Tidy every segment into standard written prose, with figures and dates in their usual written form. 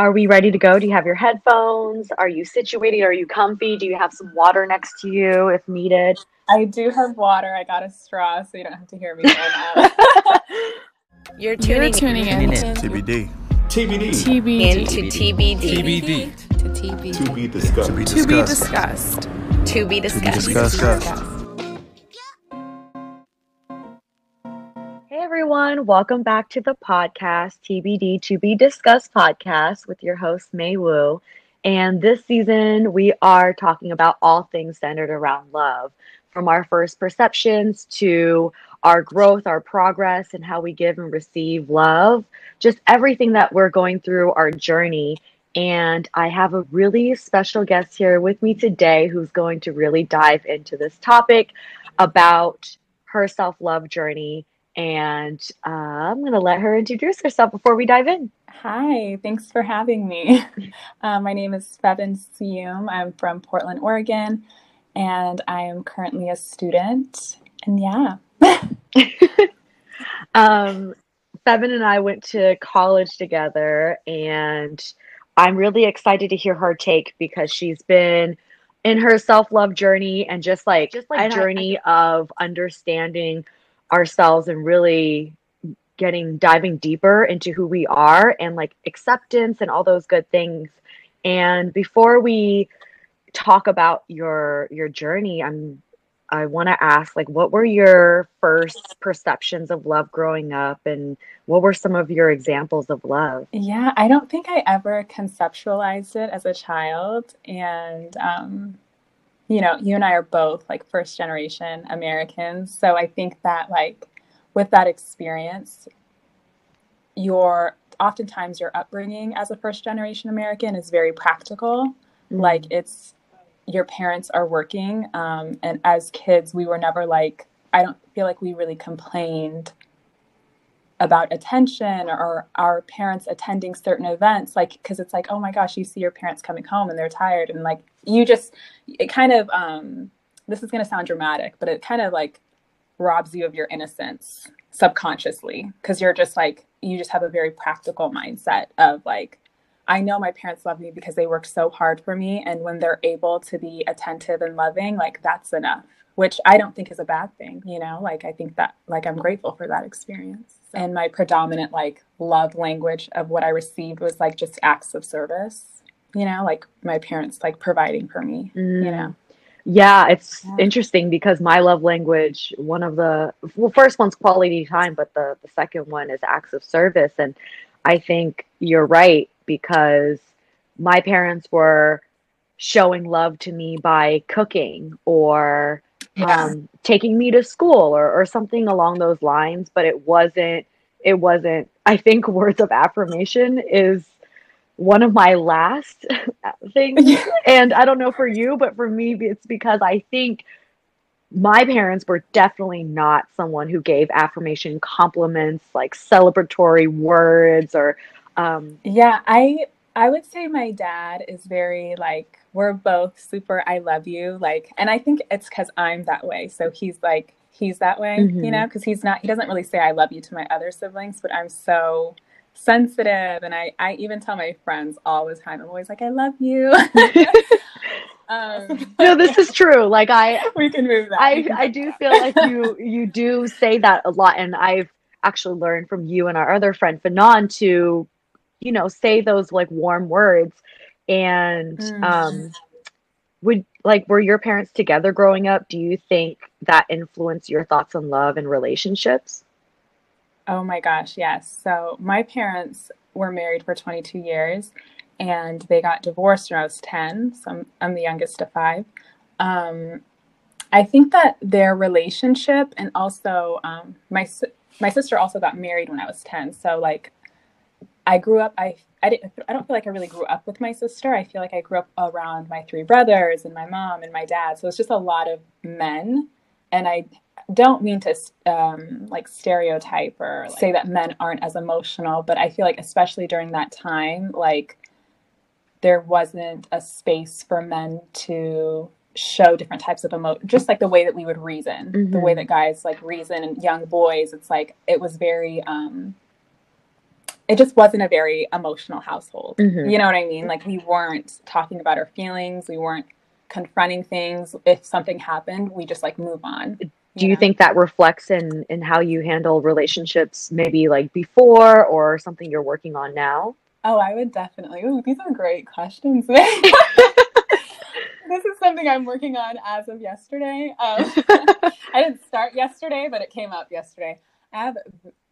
Are we ready to go? Do you have your headphones? Are you situated? Are you comfy? Do you have some water next to you if needed? I do have water. I got a straw, so you don't have to hear me right now. You're tuning in. To be discussed. Hey everyone, welcome back to the podcast, TBD, To Be Discussed podcast with your host, Mei Wu. And this season, we are talking about all things centered around love, from our first perceptions to our growth, our progress, and how we give and receive love, just everything that we're going through, our journey. And I have a really special guest here with me today who's going to really dive into this topic about her self-love journey. And I'm going to let her introduce herself before we dive in. Hi, thanks for having me. My name is Fevin Sioum. I'm from Portland, Oregon, and I am currently a student. And yeah. Fevin and I went to college together, and I'm really excited to hear her take because she's been in her self-love journey and just like journey of understanding ourselves and really diving deeper into who we are and like acceptance and all those good things. And before we talk about your journey, I want to ask, like, what were your first perceptions of love growing up, and what were some of your examples of love? Yeah, I don't think I ever conceptualized it as a child. And, you know, you and I are both like first generation Americans. So I think that like with that experience, oftentimes your upbringing as a first generation American is very practical. Mm-hmm. Like your parents are working. And as kids, we were never like, I don't feel like we really complained about attention or our parents attending certain events. Like, 'cause it's like, oh my gosh, you see your parents coming home and they're tired. And like, this is going to sound dramatic, but it kind of like robs you of your innocence subconsciously. 'Cause you're just like, you just have a very practical mindset of like, I know my parents love me because they worked so hard for me. And when they're able to be attentive and loving, like that's enough, which I don't think is a bad thing. You know, like, I think that like, I'm grateful for that experience. And my predominant like love language of what I received was like just acts of service, you know, like my parents like providing for me, you know? Yeah. It's interesting because my love language, first one's quality time, but the second one is acts of service. And I think you're right, because my parents were showing love to me by cooking or taking me to school or something along those lines. But it wasn't, I think words of affirmation is one of my last things. And I don't know for you, but for me, it's because I think my parents were definitely not someone who gave affirmation, compliments, like celebratory words or, I would say my dad is very like, we're both super I love you, like, and I think it's because I'm that way, so he's that way. Mm-hmm. You know, because he doesn't really say I love you to my other siblings, but I'm so sensitive, and I even tell my friends all the time, I'm always like, I love you. No, this is true. Like we can move that. I do feel like you do say that a lot, and I've actually learned from you and our other friend Fanon to, you know, say those like warm words. And were your parents together growing up? Do you think that influenced your thoughts on love and relationships? Oh my gosh, yes. So my parents were married for 22 years and they got divorced when I was 10. So I'm the youngest of 5. I think that their relationship, and also my sister also got married when I was 10. So like, I grew up, I don't feel like I really grew up with my sister. I feel like I grew up around my 3 brothers and my mom and my dad. So it's just a lot of men. And I don't mean to like stereotype or like, say that men aren't as emotional, but I feel like especially during that time, like there wasn't a space for men to show different types of emotion, just like the way that we would reason, mm-hmm. the way that guys like reason, and young boys, it's like, it was very, it just wasn't a very emotional household. Mm-hmm. You know what I mean? Like, we weren't talking about our feelings. We weren't confronting things. If something happened, we just, like, move on. Do you think that reflects in how you handle relationships, maybe like before, or something you're working on now? Oh, I would definitely. Ooh, these are great questions. This is something I'm working on as of yesterday. I didn't start yesterday, but it came up yesterday. I have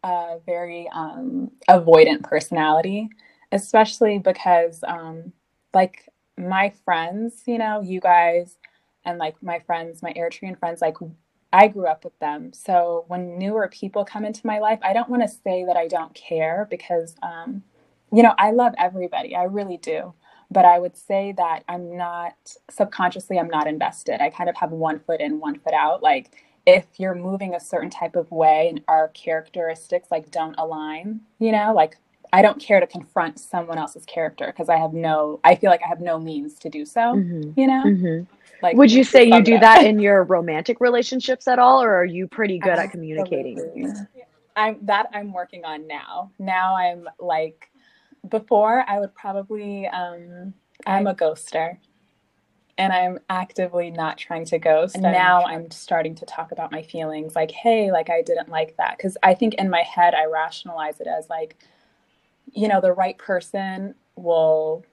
a very avoidant personality, especially because like my friends, you know, you guys and like my friends, my Eritrean friends, like I grew up with them. So when newer people come into my life, I don't want to say that I don't care because, you know, I love everybody. I really do. But I would say that I'm not, subconsciously, I'm not invested. I kind of have one foot in, one foot out. Like, if you're moving a certain type of way and our characteristics, like, don't align, you know, like, I don't care to confront someone else's character because I feel like I have no means to do so, mm-hmm. you know? Mm-hmm. Like, would you say you do that in your romantic relationships at all, or are you pretty good at communicating? I'm working on now. Now I'm like, before I would probably, I'm a ghoster and I'm actively not trying to ghost. And now I'm starting to talk about my feelings like, hey, like I didn't like that. Cause I think in my head, I rationalize it as like, you know, the right person will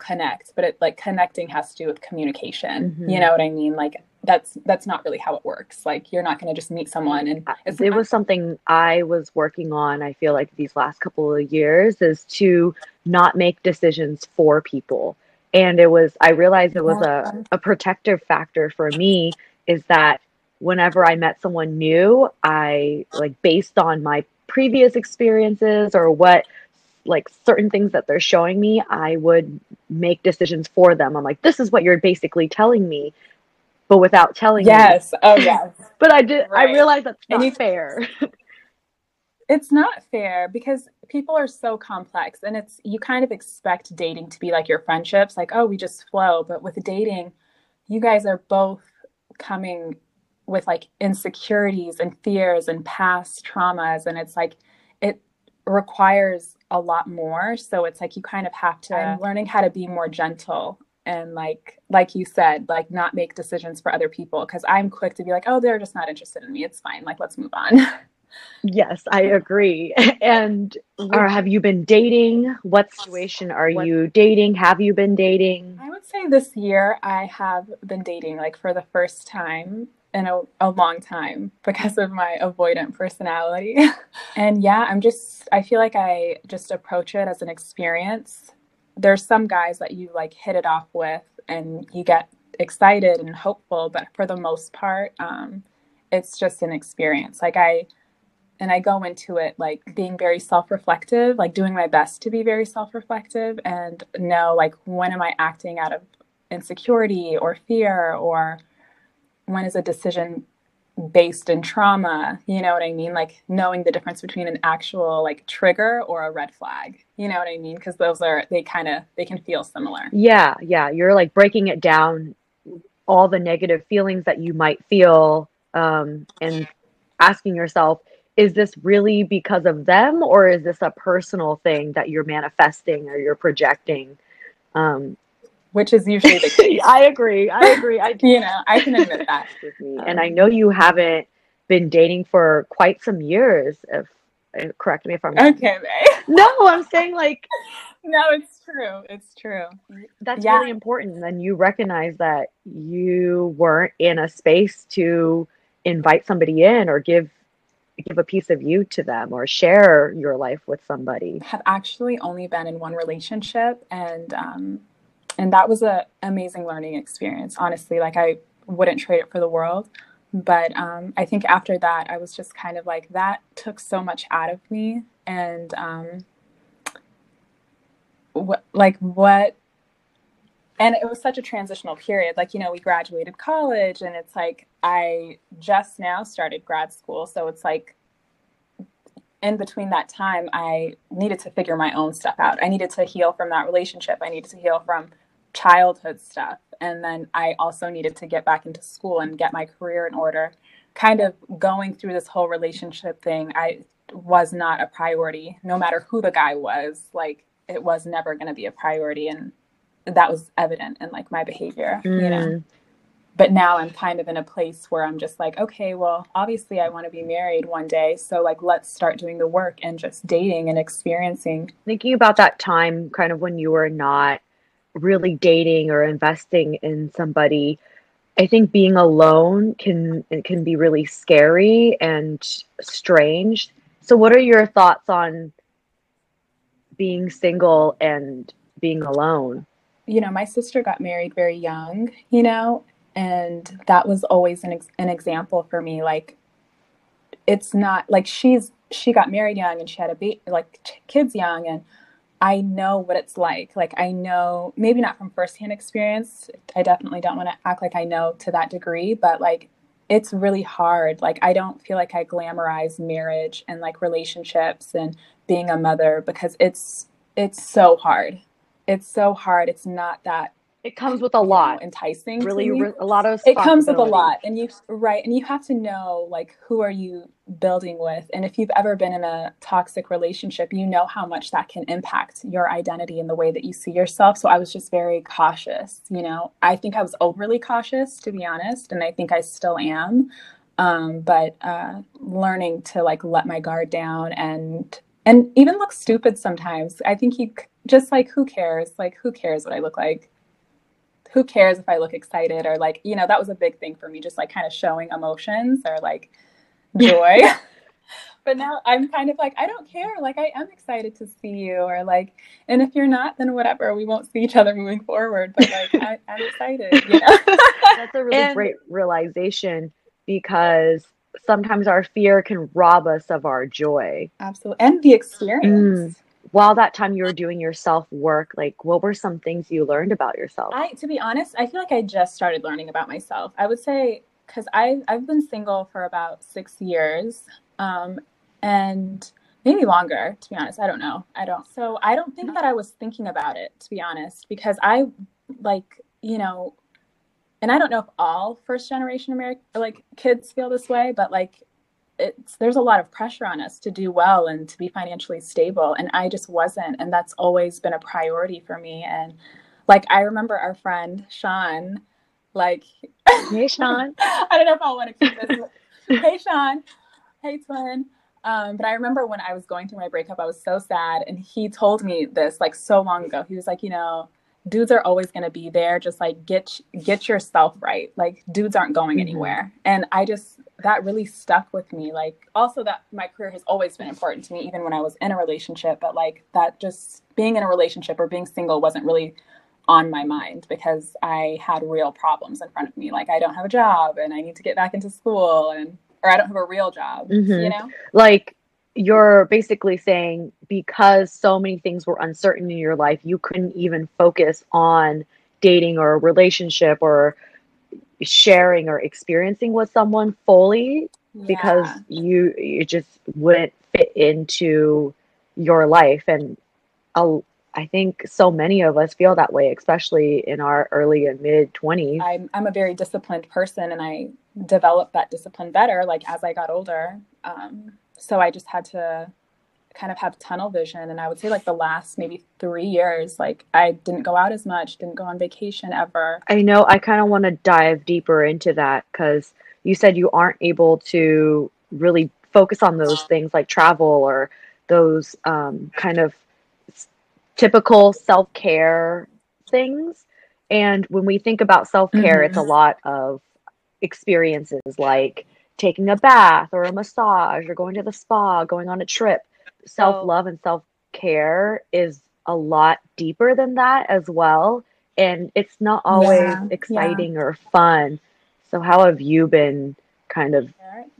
connect, but it like connecting has to do with communication. Mm-hmm. You know what I mean? Like that's not really how it works. Like you're not going to just meet someone. And it was something I was working on. I feel like these last couple of years is to not make decisions for people. And I realized it was a protective factor for me is that whenever I met someone new, I like based on my previous experiences or what, like certain things that they're showing me, I would make decisions for them. I'm like, this is what you're basically telling me, but without telling me. Oh, yes. But I did. Right. I realized that's not fair. It's not fair because people are so complex and you kind of expect dating to be like your friendships, like, oh, we just flow. But with dating, you guys are both coming with like insecurities and fears and past traumas. And it's like, it requires a lot more. So it's like, you kind of have to, I'm learning how to be more gentle and like you said, like not make decisions for other people. Cause I'm quick to be like, oh, they're just not interested in me. It's fine. Like, let's move on. Yes, I agree. And have you been dating? What situation are you dating? Have you been dating? I would say this year I have been dating like for the first time in a long time because of my avoidant personality. And yeah, I feel like I just approach it as an experience. There's some guys that you like hit it off with and you get excited and hopeful, but for the most part, it's just an experience. Like I go into it like being very self-reflective, like doing my best to be very self-reflective and know like when am I acting out of insecurity or fear, or when is a decision based in trauma? You know what I mean? Like knowing the difference between an actual like trigger or a red flag, you know what I mean? Cause those are, they can feel similar. Yeah. Yeah. You're like breaking it down, all the negative feelings that you might feel, and asking yourself, is this really because of them? Or is this a personal thing that you're manifesting or you're projecting? Which is usually the case. I agree. I do. You know, I can admit that. And I know you haven't been dating for quite some years. If correct me if I'm wrong. Okay, Mei. No, I'm saying like. No, it's true. It's true. That's really important. And you recognize that you weren't in a space to invite somebody in or give a piece of you to them or share your life with somebody. I have actually only been in one relationship and that was an amazing learning experience. Honestly, like I wouldn't trade it for the world. But I think after that, I was just kind of like, that took so much out of me. And and it was such a transitional period. Like, you know, we graduated college and it's like, I just now started grad school. So it's like, in between that time, I needed to figure my own stuff out. I needed to heal from that relationship. I needed to heal from childhood stuff. And then I also needed to get back into school and get my career in order. Kind of going through this whole relationship thing, I was not a priority, no matter who the guy was. Like, it was never going to be a priority. And that was evident in like my behavior, you know. But now I'm kind of in a place where I'm just like, okay, well, obviously I want to be married one day. So like, let's start doing the work and just dating and experiencing. Thinking about that time kind of when you were not really dating or investing in somebody, I think being alone can be really scary and strange. So what are your thoughts on being single and being alone? You know, my sister got married very young, you know, and that was always an example for me. Like, it's not like she got married young and she had a kids young, and I know what it's like. Like, I know, maybe not from firsthand experience. I definitely don't want to act like I know to that degree, but like, it's really hard. Like, I don't feel like I glamorize marriage and like relationships and being a mother, because it's so hard. It's so hard. It's not that. It comes with a lot. Enticing. Really, a lot of responsibility. It comes with a lot. And you, right. And you have to know, like, who are you building with? And if you've ever been in a toxic relationship, you know how much that can impact your identity and the way that you see yourself. So I was just very cautious, you know. I think I was overly cautious, to be honest. And I think I still am. But learning to, like, let my guard down and even look stupid sometimes. I think you just, like, who cares? Like, who cares what I look like? Who cares if I look excited or like, you know, that was a big thing for me, just like kind of showing emotions or like joy. But now I'm kind of like, I don't care. Like, I am excited to see you, or like, and if you're not, then whatever, we won't see each other moving forward. But like, I'm excited, you know? That's a really great realization, because sometimes our fear can rob us of our joy. Absolutely. And the experience. While that time you were doing your self-work, like, what were some things you learned about yourself? To be honest, I feel like I just started learning about myself. I would say, because I've been single for about 6 years, and maybe longer, to be honest. I don't know. So I don't think that I was thinking about it, to be honest, because I, like, you know, and I don't know if all first-generation American, like, kids feel this way, but, like, there's a lot of pressure on us to do well and to be financially stable. And I just wasn't. And that's always been a priority for me. And like, I remember our friend, Sean, like, hey, Sean, I don't know if I want to keep this. Hey, Sean. Hey, twin. But I remember when I was going through my breakup, I was so sad. And he told me this like so long ago. He was like, you know, dudes are always going to be there. Just like, get yourself right. Like, dudes aren't going anywhere. And I just, that really stuck with me. Like, also that my career has always been important to me, even when I was in a relationship, but like that just being in a relationship or being single wasn't really on my mind, because I had real problems in front of me. Like, I don't have a job and I need to get back into school, and, or I don't have a real job, you know? Like, you're basically saying, because so many things were uncertain in your life, you couldn't even focus on dating or a relationship or sharing or experiencing with someone fully, because you just wouldn't fit into your life. And I think so many of us feel that way, especially in our early and mid 20s. I'm a very disciplined person, and I developed that discipline better, like, as I got older. So I just had to kind of have tunnel vision. And I would say like the last maybe 3 years, like, I didn't go out as much, didn't go on vacation ever. I know. I kind of want to dive deeper into that, because you said you aren't able to really focus on those things like travel or those kind of typical self-care things. And when we think about self-care, it's a lot of experiences like taking a bath or a massage or going to the spa, going on a trip. Self-love and self-care is a lot deeper than that as well. And it's not always exciting or fun. So how have you been kind of...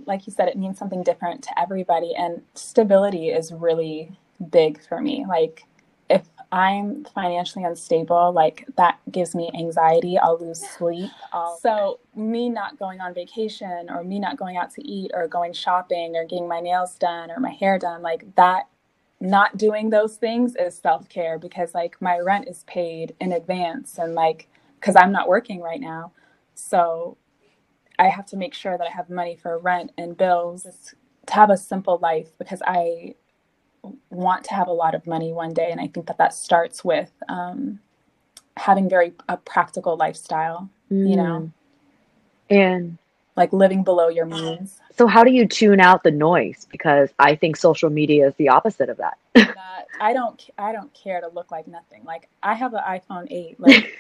Like you said, it means something different to everybody. And stability is really big for me. Like, if I'm financially unstable, like, that gives me anxiety. I'll lose sleep. So me not going on vacation or me not going out to eat or going shopping or getting my nails done or my hair done, like, that, not doing those things is self-care, because like my rent is paid in advance, and like, because I'm not working right now. So I have to make sure that I have money for rent and bills. It's to have a simple life, because I want to have a lot of money one day. And I think that that starts with having a practical lifestyle, you know, and like living below your means. So how do you tune out the noise? Because I think social media is the opposite of that. I don't care to look like nothing. Like, I have an iPhone 8, like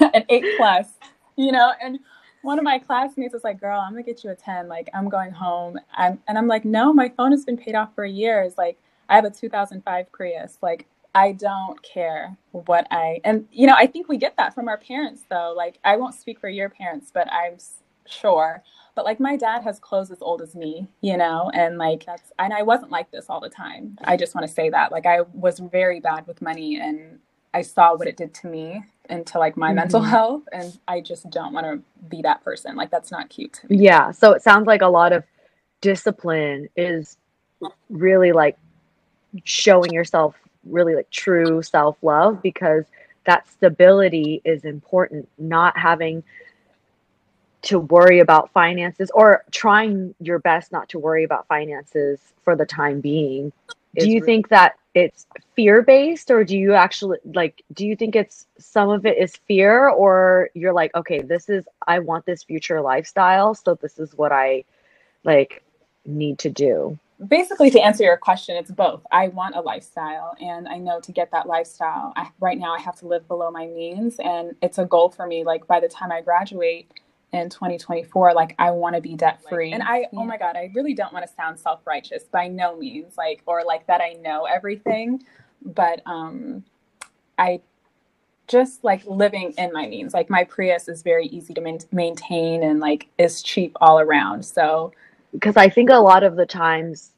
an 8 plus, you know, and one of my classmates was like, girl, I'm gonna get you a 10. Like, I'm going home. And I'm like, no, my phone has been paid off for years. Like, I have a 2005 Prius. Like, I don't care what and you know, I think we get that from our parents though. Like, I won't speak for your parents, but I'm sure. But like, my dad has clothes as old as me, you know, and like and I wasn't like this all the time. I just want to say that, like, I was very bad with money, and I saw what it did to me and to like my mental health. And I just don't want to be that person. Like, that's not cute to me. Yeah. So it sounds like a lot of discipline is really like showing yourself really like true self-love, because that stability is important. Not having to worry about finances, or trying your best not to worry about finances for the time being. Do you think that it's fear-based, or do you actually do you think it's some of it is fear, or you're like, okay, I want this future lifestyle, so this is what I like need to do? Basically, to answer your question, it's both. I want a lifestyle, and I know to get that lifestyle, right now I have to live below my means, and it's a goal for me. Like, by the time I graduate in 2024, like, I want to be debt-free. And oh my God, I really don't want to sound self-righteous by no means, like, or like that I know everything, but I just like living in my means. Like, my Prius is very easy to maintain, and like, is cheap all around. So. Because I think a lot of the times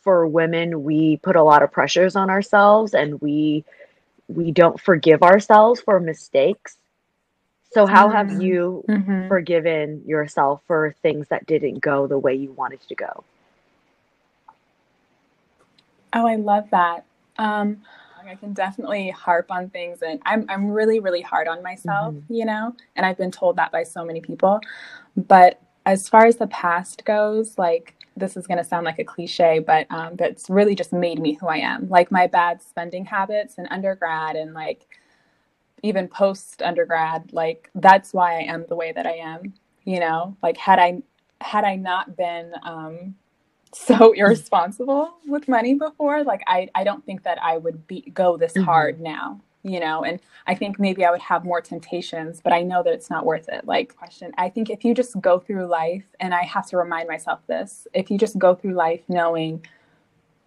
for women, we put a lot of pressures on ourselves, and we don't forgive ourselves for mistakes. So how have you forgiven yourself for things that didn't go the way you wanted to go? Oh, I love that. I can definitely harp on things, and I'm really, really hard on myself, you know, and I've been told that by so many people. But as far as the past goes, like, this is going to sound like a cliche, but that's really just made me who I am. Like, my bad spending habits in undergrad, and like even post undergrad, like, that's why I am the way that I am, you know, like, had I not been so irresponsible with money before, like, I don't think that I would go this hard now. You know, and I think maybe I would have more temptations, but I know that it's not worth it. Like, I think if you just go through life, and I have to remind myself this, if you just go through life knowing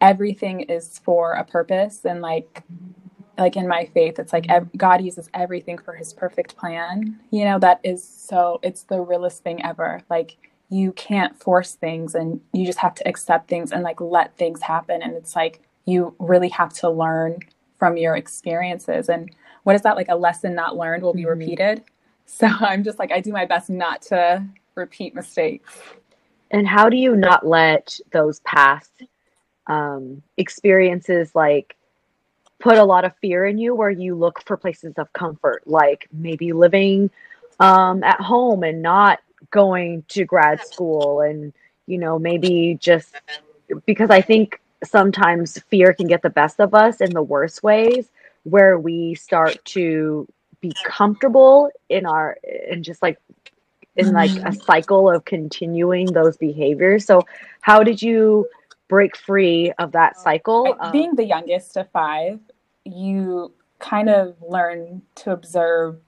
everything is for a purpose, and like in my faith, it's like God uses everything for his perfect plan, you know, that is so, it's the realest thing ever. Like, you can't force things, and you just have to accept things, and like, let things happen. And it's like, you really have to learn from your experiences. And what is that? Like, a lesson not learned will be repeated. So I'm just like, I do my best not to repeat mistakes. And how do you not let those past experiences like put a lot of fear in you, where you look for places of comfort, like maybe living at home and not going to grad school, and, you know, maybe just because I think sometimes fear can get the best of us in the worst ways, where we start to be comfortable and just like in like a cycle of continuing those behaviors. So how did you break free of that cycle? Being the youngest of 5, you kind of learn to observe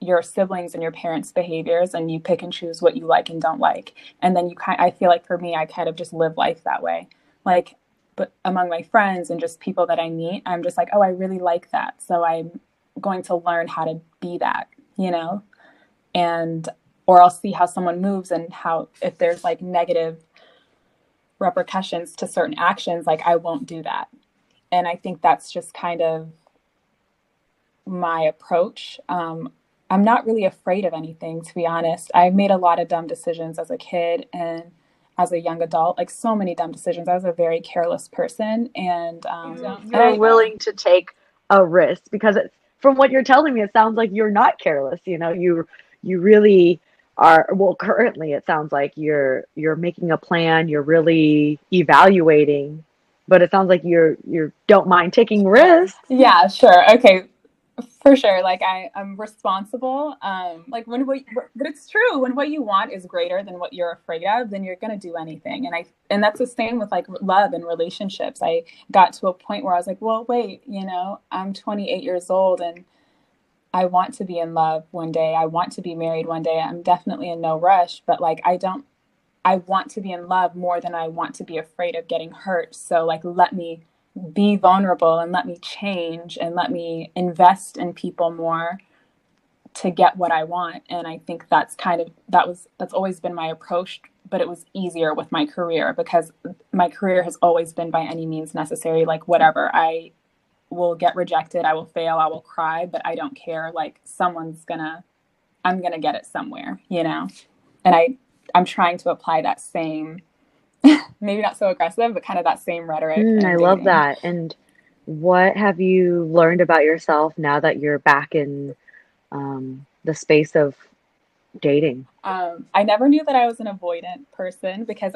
your siblings and your parents' behaviors, and you pick and choose what you like and don't like. And then I feel like for me, I kind of just live life that way. Like, but among my friends and just people that I meet, I'm just like, oh, I really like that. So I'm going to learn how to be that, you know, or I'll see how someone moves, and how, if there's like negative repercussions to certain actions, like, I won't do that. And I think that's just kind of my approach. I'm not really afraid of anything, to be honest. I've made a lot of dumb decisions as a kid, and as a young adult, like, so many dumb decisions. I was a very careless person, and you're willing to take a risk, because from what you're telling me, it sounds like you're not careless. You know, you really are, well, currently it sounds like you're making a plan, you're really evaluating, but it sounds like you don't mind taking risks. Yeah, sure. Okay. For sure. Like I'm responsible. Like but it's true, when what you want is greater than what you're afraid of, then you're going to do anything. And that's the same with like love and relationships. I got to a point where I was like, well, wait, you know, I'm 28 years old and I want to be in love one day. I want to be married one day. I'm definitely in no rush, but like, I want to be in love more than I want to be afraid of getting hurt. So like, let me be vulnerable and let me change and let me invest in people more to get what I want. And I think that's always been my approach, but it was easier with my career because my career has always been by any means necessary. Like whatever, I will get rejected, I will fail, I will cry, but I don't care. Like I'm gonna get it somewhere, you know? And I'm trying to apply that same, maybe not so aggressive, but kind of that same rhetoric. I love that. And what have you learned about yourself now that you're back in the space of dating? I never knew that I was an avoidant person because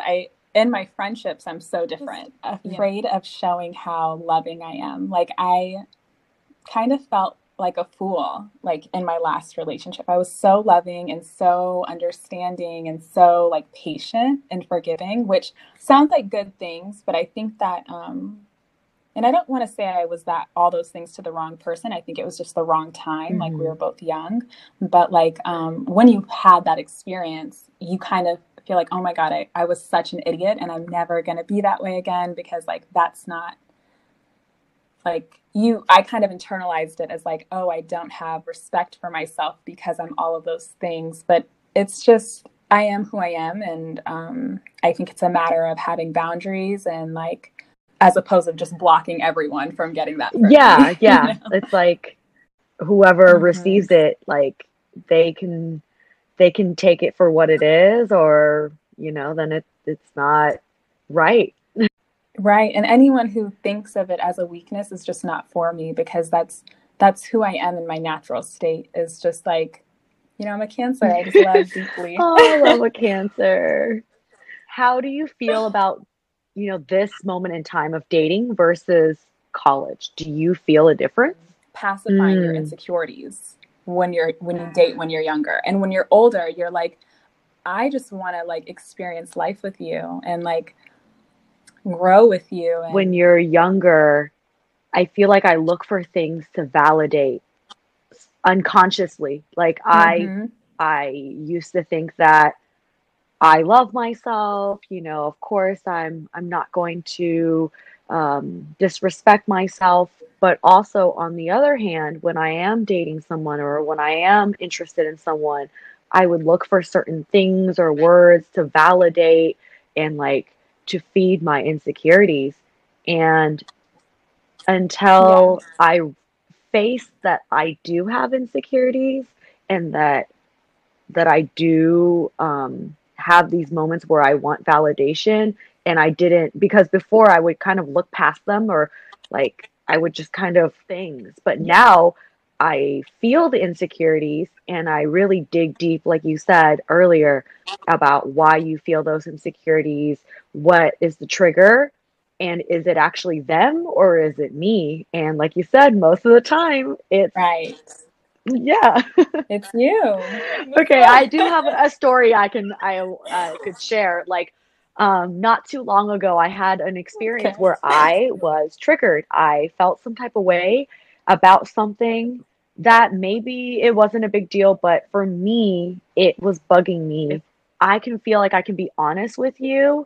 in my friendships, I'm so different. Afraid of showing how loving I am. Like I kind of felt like a fool, like in my last relationship. I was so loving and so understanding and so like patient and forgiving, which sounds like good things, but I think that, and I don't want to say I was that all those things to the wrong person. I think it was just the wrong time. Mm-hmm. Like we were both young, but like when you had that experience, you kind of feel like, oh my God, I was such an idiot and I'm never going to be that way again, because like, that's not like I kind of internalized it as like, oh, I don't have respect for myself because I'm all of those things, but it's just, I am who I am. And I think it's a matter of having boundaries and like, as opposed to just blocking everyone from getting that. Person, yeah. Yeah. You know? It's like whoever mm-hmm. receives it, like they can take it for what it is, or, you know, then it's not right. Right. And anyone who thinks of it as a weakness is just not for me, because that's who I am in my natural state, is just like, you know, I'm a Cancer. I just love deeply. Oh, I love a Cancer. How do you feel about, you know, this moment in time of dating versus college? Do you feel a difference? Pacifying your insecurities when you date when you're younger, and when you're older, you're like, I just want to like experience life with you and like grow with you. And when you're younger, I feel like I look for things to validate unconsciously. Like I used to think that I love myself, you know, of course I'm not going to disrespect myself. But also, on the other hand, when I am dating someone or when I am interested in someone, I would look for certain things or words to validate and like to feed my insecurities. And until I face that I do have insecurities and that I do have these moments where I want validation, and I didn't, because before I would kind of look past them, or like I would just kind of things, but now I feel the insecurities and I really dig deep, like you said earlier, about why you feel those insecurities. What is the trigger? And is it actually them or is it me? And like you said, most of the time it's right. Yeah. It's you. Okay. I do have a story I could share. Like, not too long ago, I had an experience where I was triggered. I felt some type of way about something that maybe it wasn't a big deal, but for me, it was bugging me. I can feel like I can be honest with you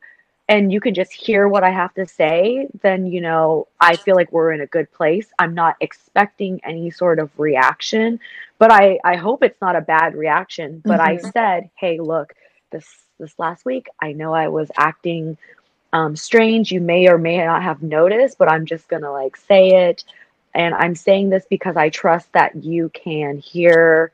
and you can just hear what I have to say. Then, you know, I feel like we're in a good place. I'm not expecting any sort of reaction, but I hope it's not a bad reaction. But I said, hey, look, this last week, I know I was acting strange. You may or may not have noticed, but I'm just going to like say it. And I'm saying this because I trust that you can hear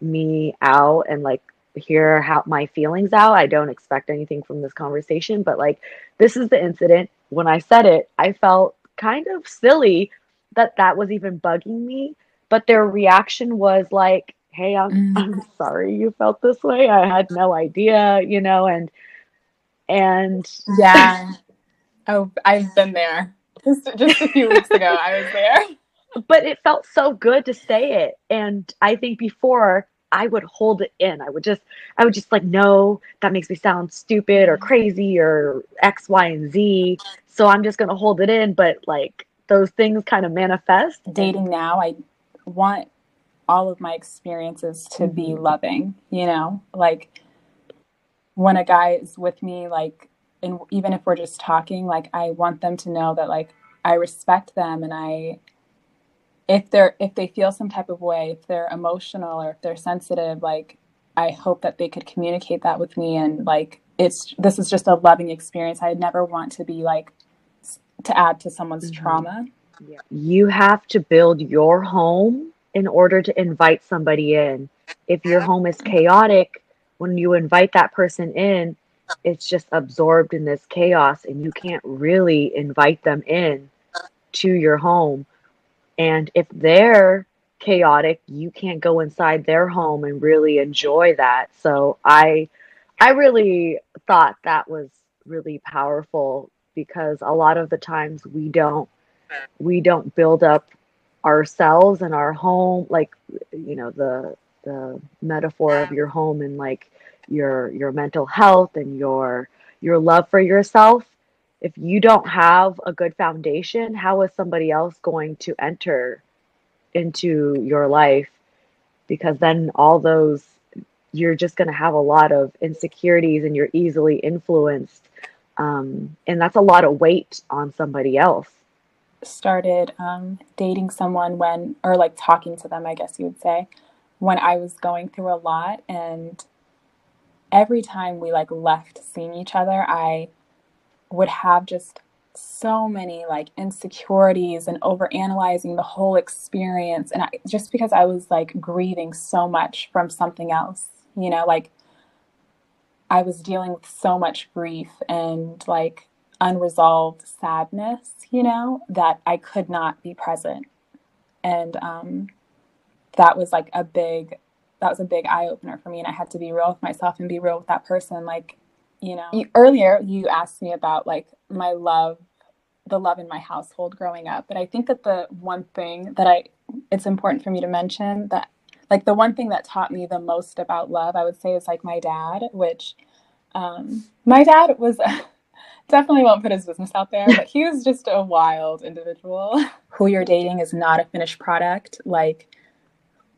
me out and like hear how my feelings out. I don't expect anything from this conversation, but like, this is the incident. When I said it, I felt kind of silly that was even bugging me, but their reaction was like, hey, I'm sorry you felt this way. I had no idea, you know, and yeah. Oh, I've been there. Just a few weeks ago, I was there. But it felt so good to say it. And I think before I would hold it in. I would just like, no, that makes me sound stupid or crazy or X, Y, and Z. So I'm just going to hold it in. But like those things kind of manifest. Dating now, I want all of my experiences to be loving, you know, like when a guy is with me, like, and even if we're just talking, like, I want them to know that, like, I respect them. And if they feel some type of way, if they're emotional or if they're sensitive, like, I hope that they could communicate that with me. And like, this is just a loving experience. I never want to be like, to add to someone's trauma. Yeah. You have to build your home in order to invite somebody in. If your home is chaotic, when you invite that person in, it's just absorbed in this chaos and you can't really invite them in to your home. And if they're chaotic, you can't go inside their home and really enjoy that. So I really thought that was really powerful, because a lot of the times we don't build up ourselves and our home, like, you know, the metaphor of your home and like your mental health and your love for yourself. If you don't have a good foundation, how is somebody else going to enter into your life? Because then you're just going to have a lot of insecurities and you're easily influenced. And that's a lot of weight on somebody else. Started dating someone or talking to them, I guess you would say, when I was going through a lot. And every time we like left seeing each other, I would have just so many like insecurities and overanalyzing the whole experience. And just because I was like grieving so much from something else, you know, like I was dealing with so much grief and like unresolved sadness, you know, that I could not be present. And that was a big eye-opener for me. And I had to be real with myself and be real with that person. Like, you know, earlier you asked me about like the love in my household growing up. But I think that the one thing that it's important for me to mention that like the one thing that taught me the most about love, I would say, is like my dad, which my dad was definitely won't put his business out there, but he was just a wild individual. Who you're dating is not a finished product. Like,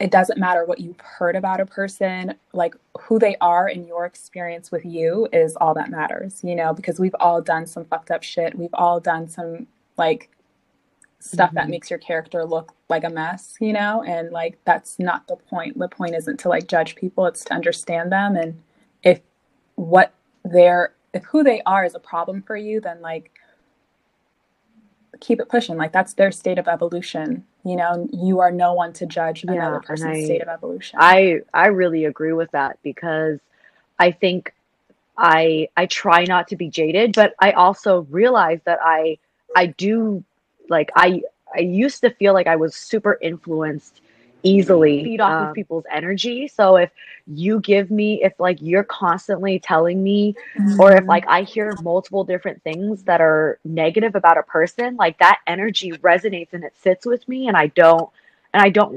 it doesn't matter what you've heard about a person, like who they are in your experience with you is all that matters, you know, because we've all done some fucked up shit. We've all done some like stuff that makes your character look like a mess, you know, and like, that's not the point. The point isn't to like judge people. It's to understand them. And if who they are is a problem for you, then like keep it pushing. Like that's their state of evolution. You know, you are no one to judge another person's state of evolution. I really agree with that, because I think I try not to be jaded, but I also realize that I do, like, I used to feel like I was super influenced easily, feed off of people's energy. So if like you're constantly telling me, or if like I hear multiple different things that are negative about a person, like that energy resonates and it sits with me, and I don't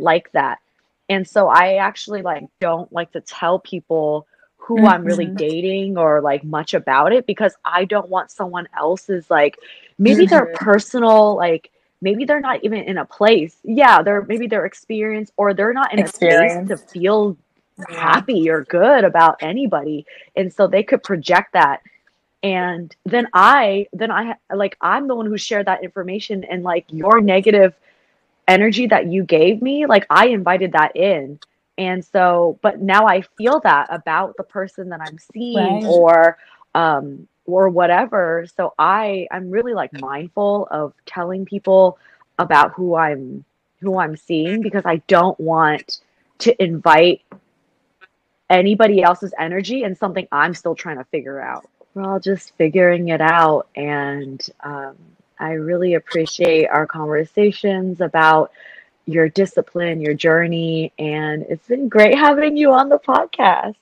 like that. And so I actually like don't like to tell people who I'm really dating or like much about it, because I don't want someone else's like, maybe their personal, like, maybe they're not even in a place. Yeah, maybe their experience, or they're not in a space to feel happy or good about anybody. And so they could project that. And then I like, I'm the one who shared that information, and like your negative energy that you gave me, like I invited that in. And so, but now I feel that about the person that I'm seeing, right, or whatever. So I'm really like mindful of telling people about who I'm seeing, because I don't want to invite anybody else's energy and something I'm still trying to figure out. We're all just figuring it out. And I really appreciate our conversations about your discipline, your journey, and it's been great having you on the podcast.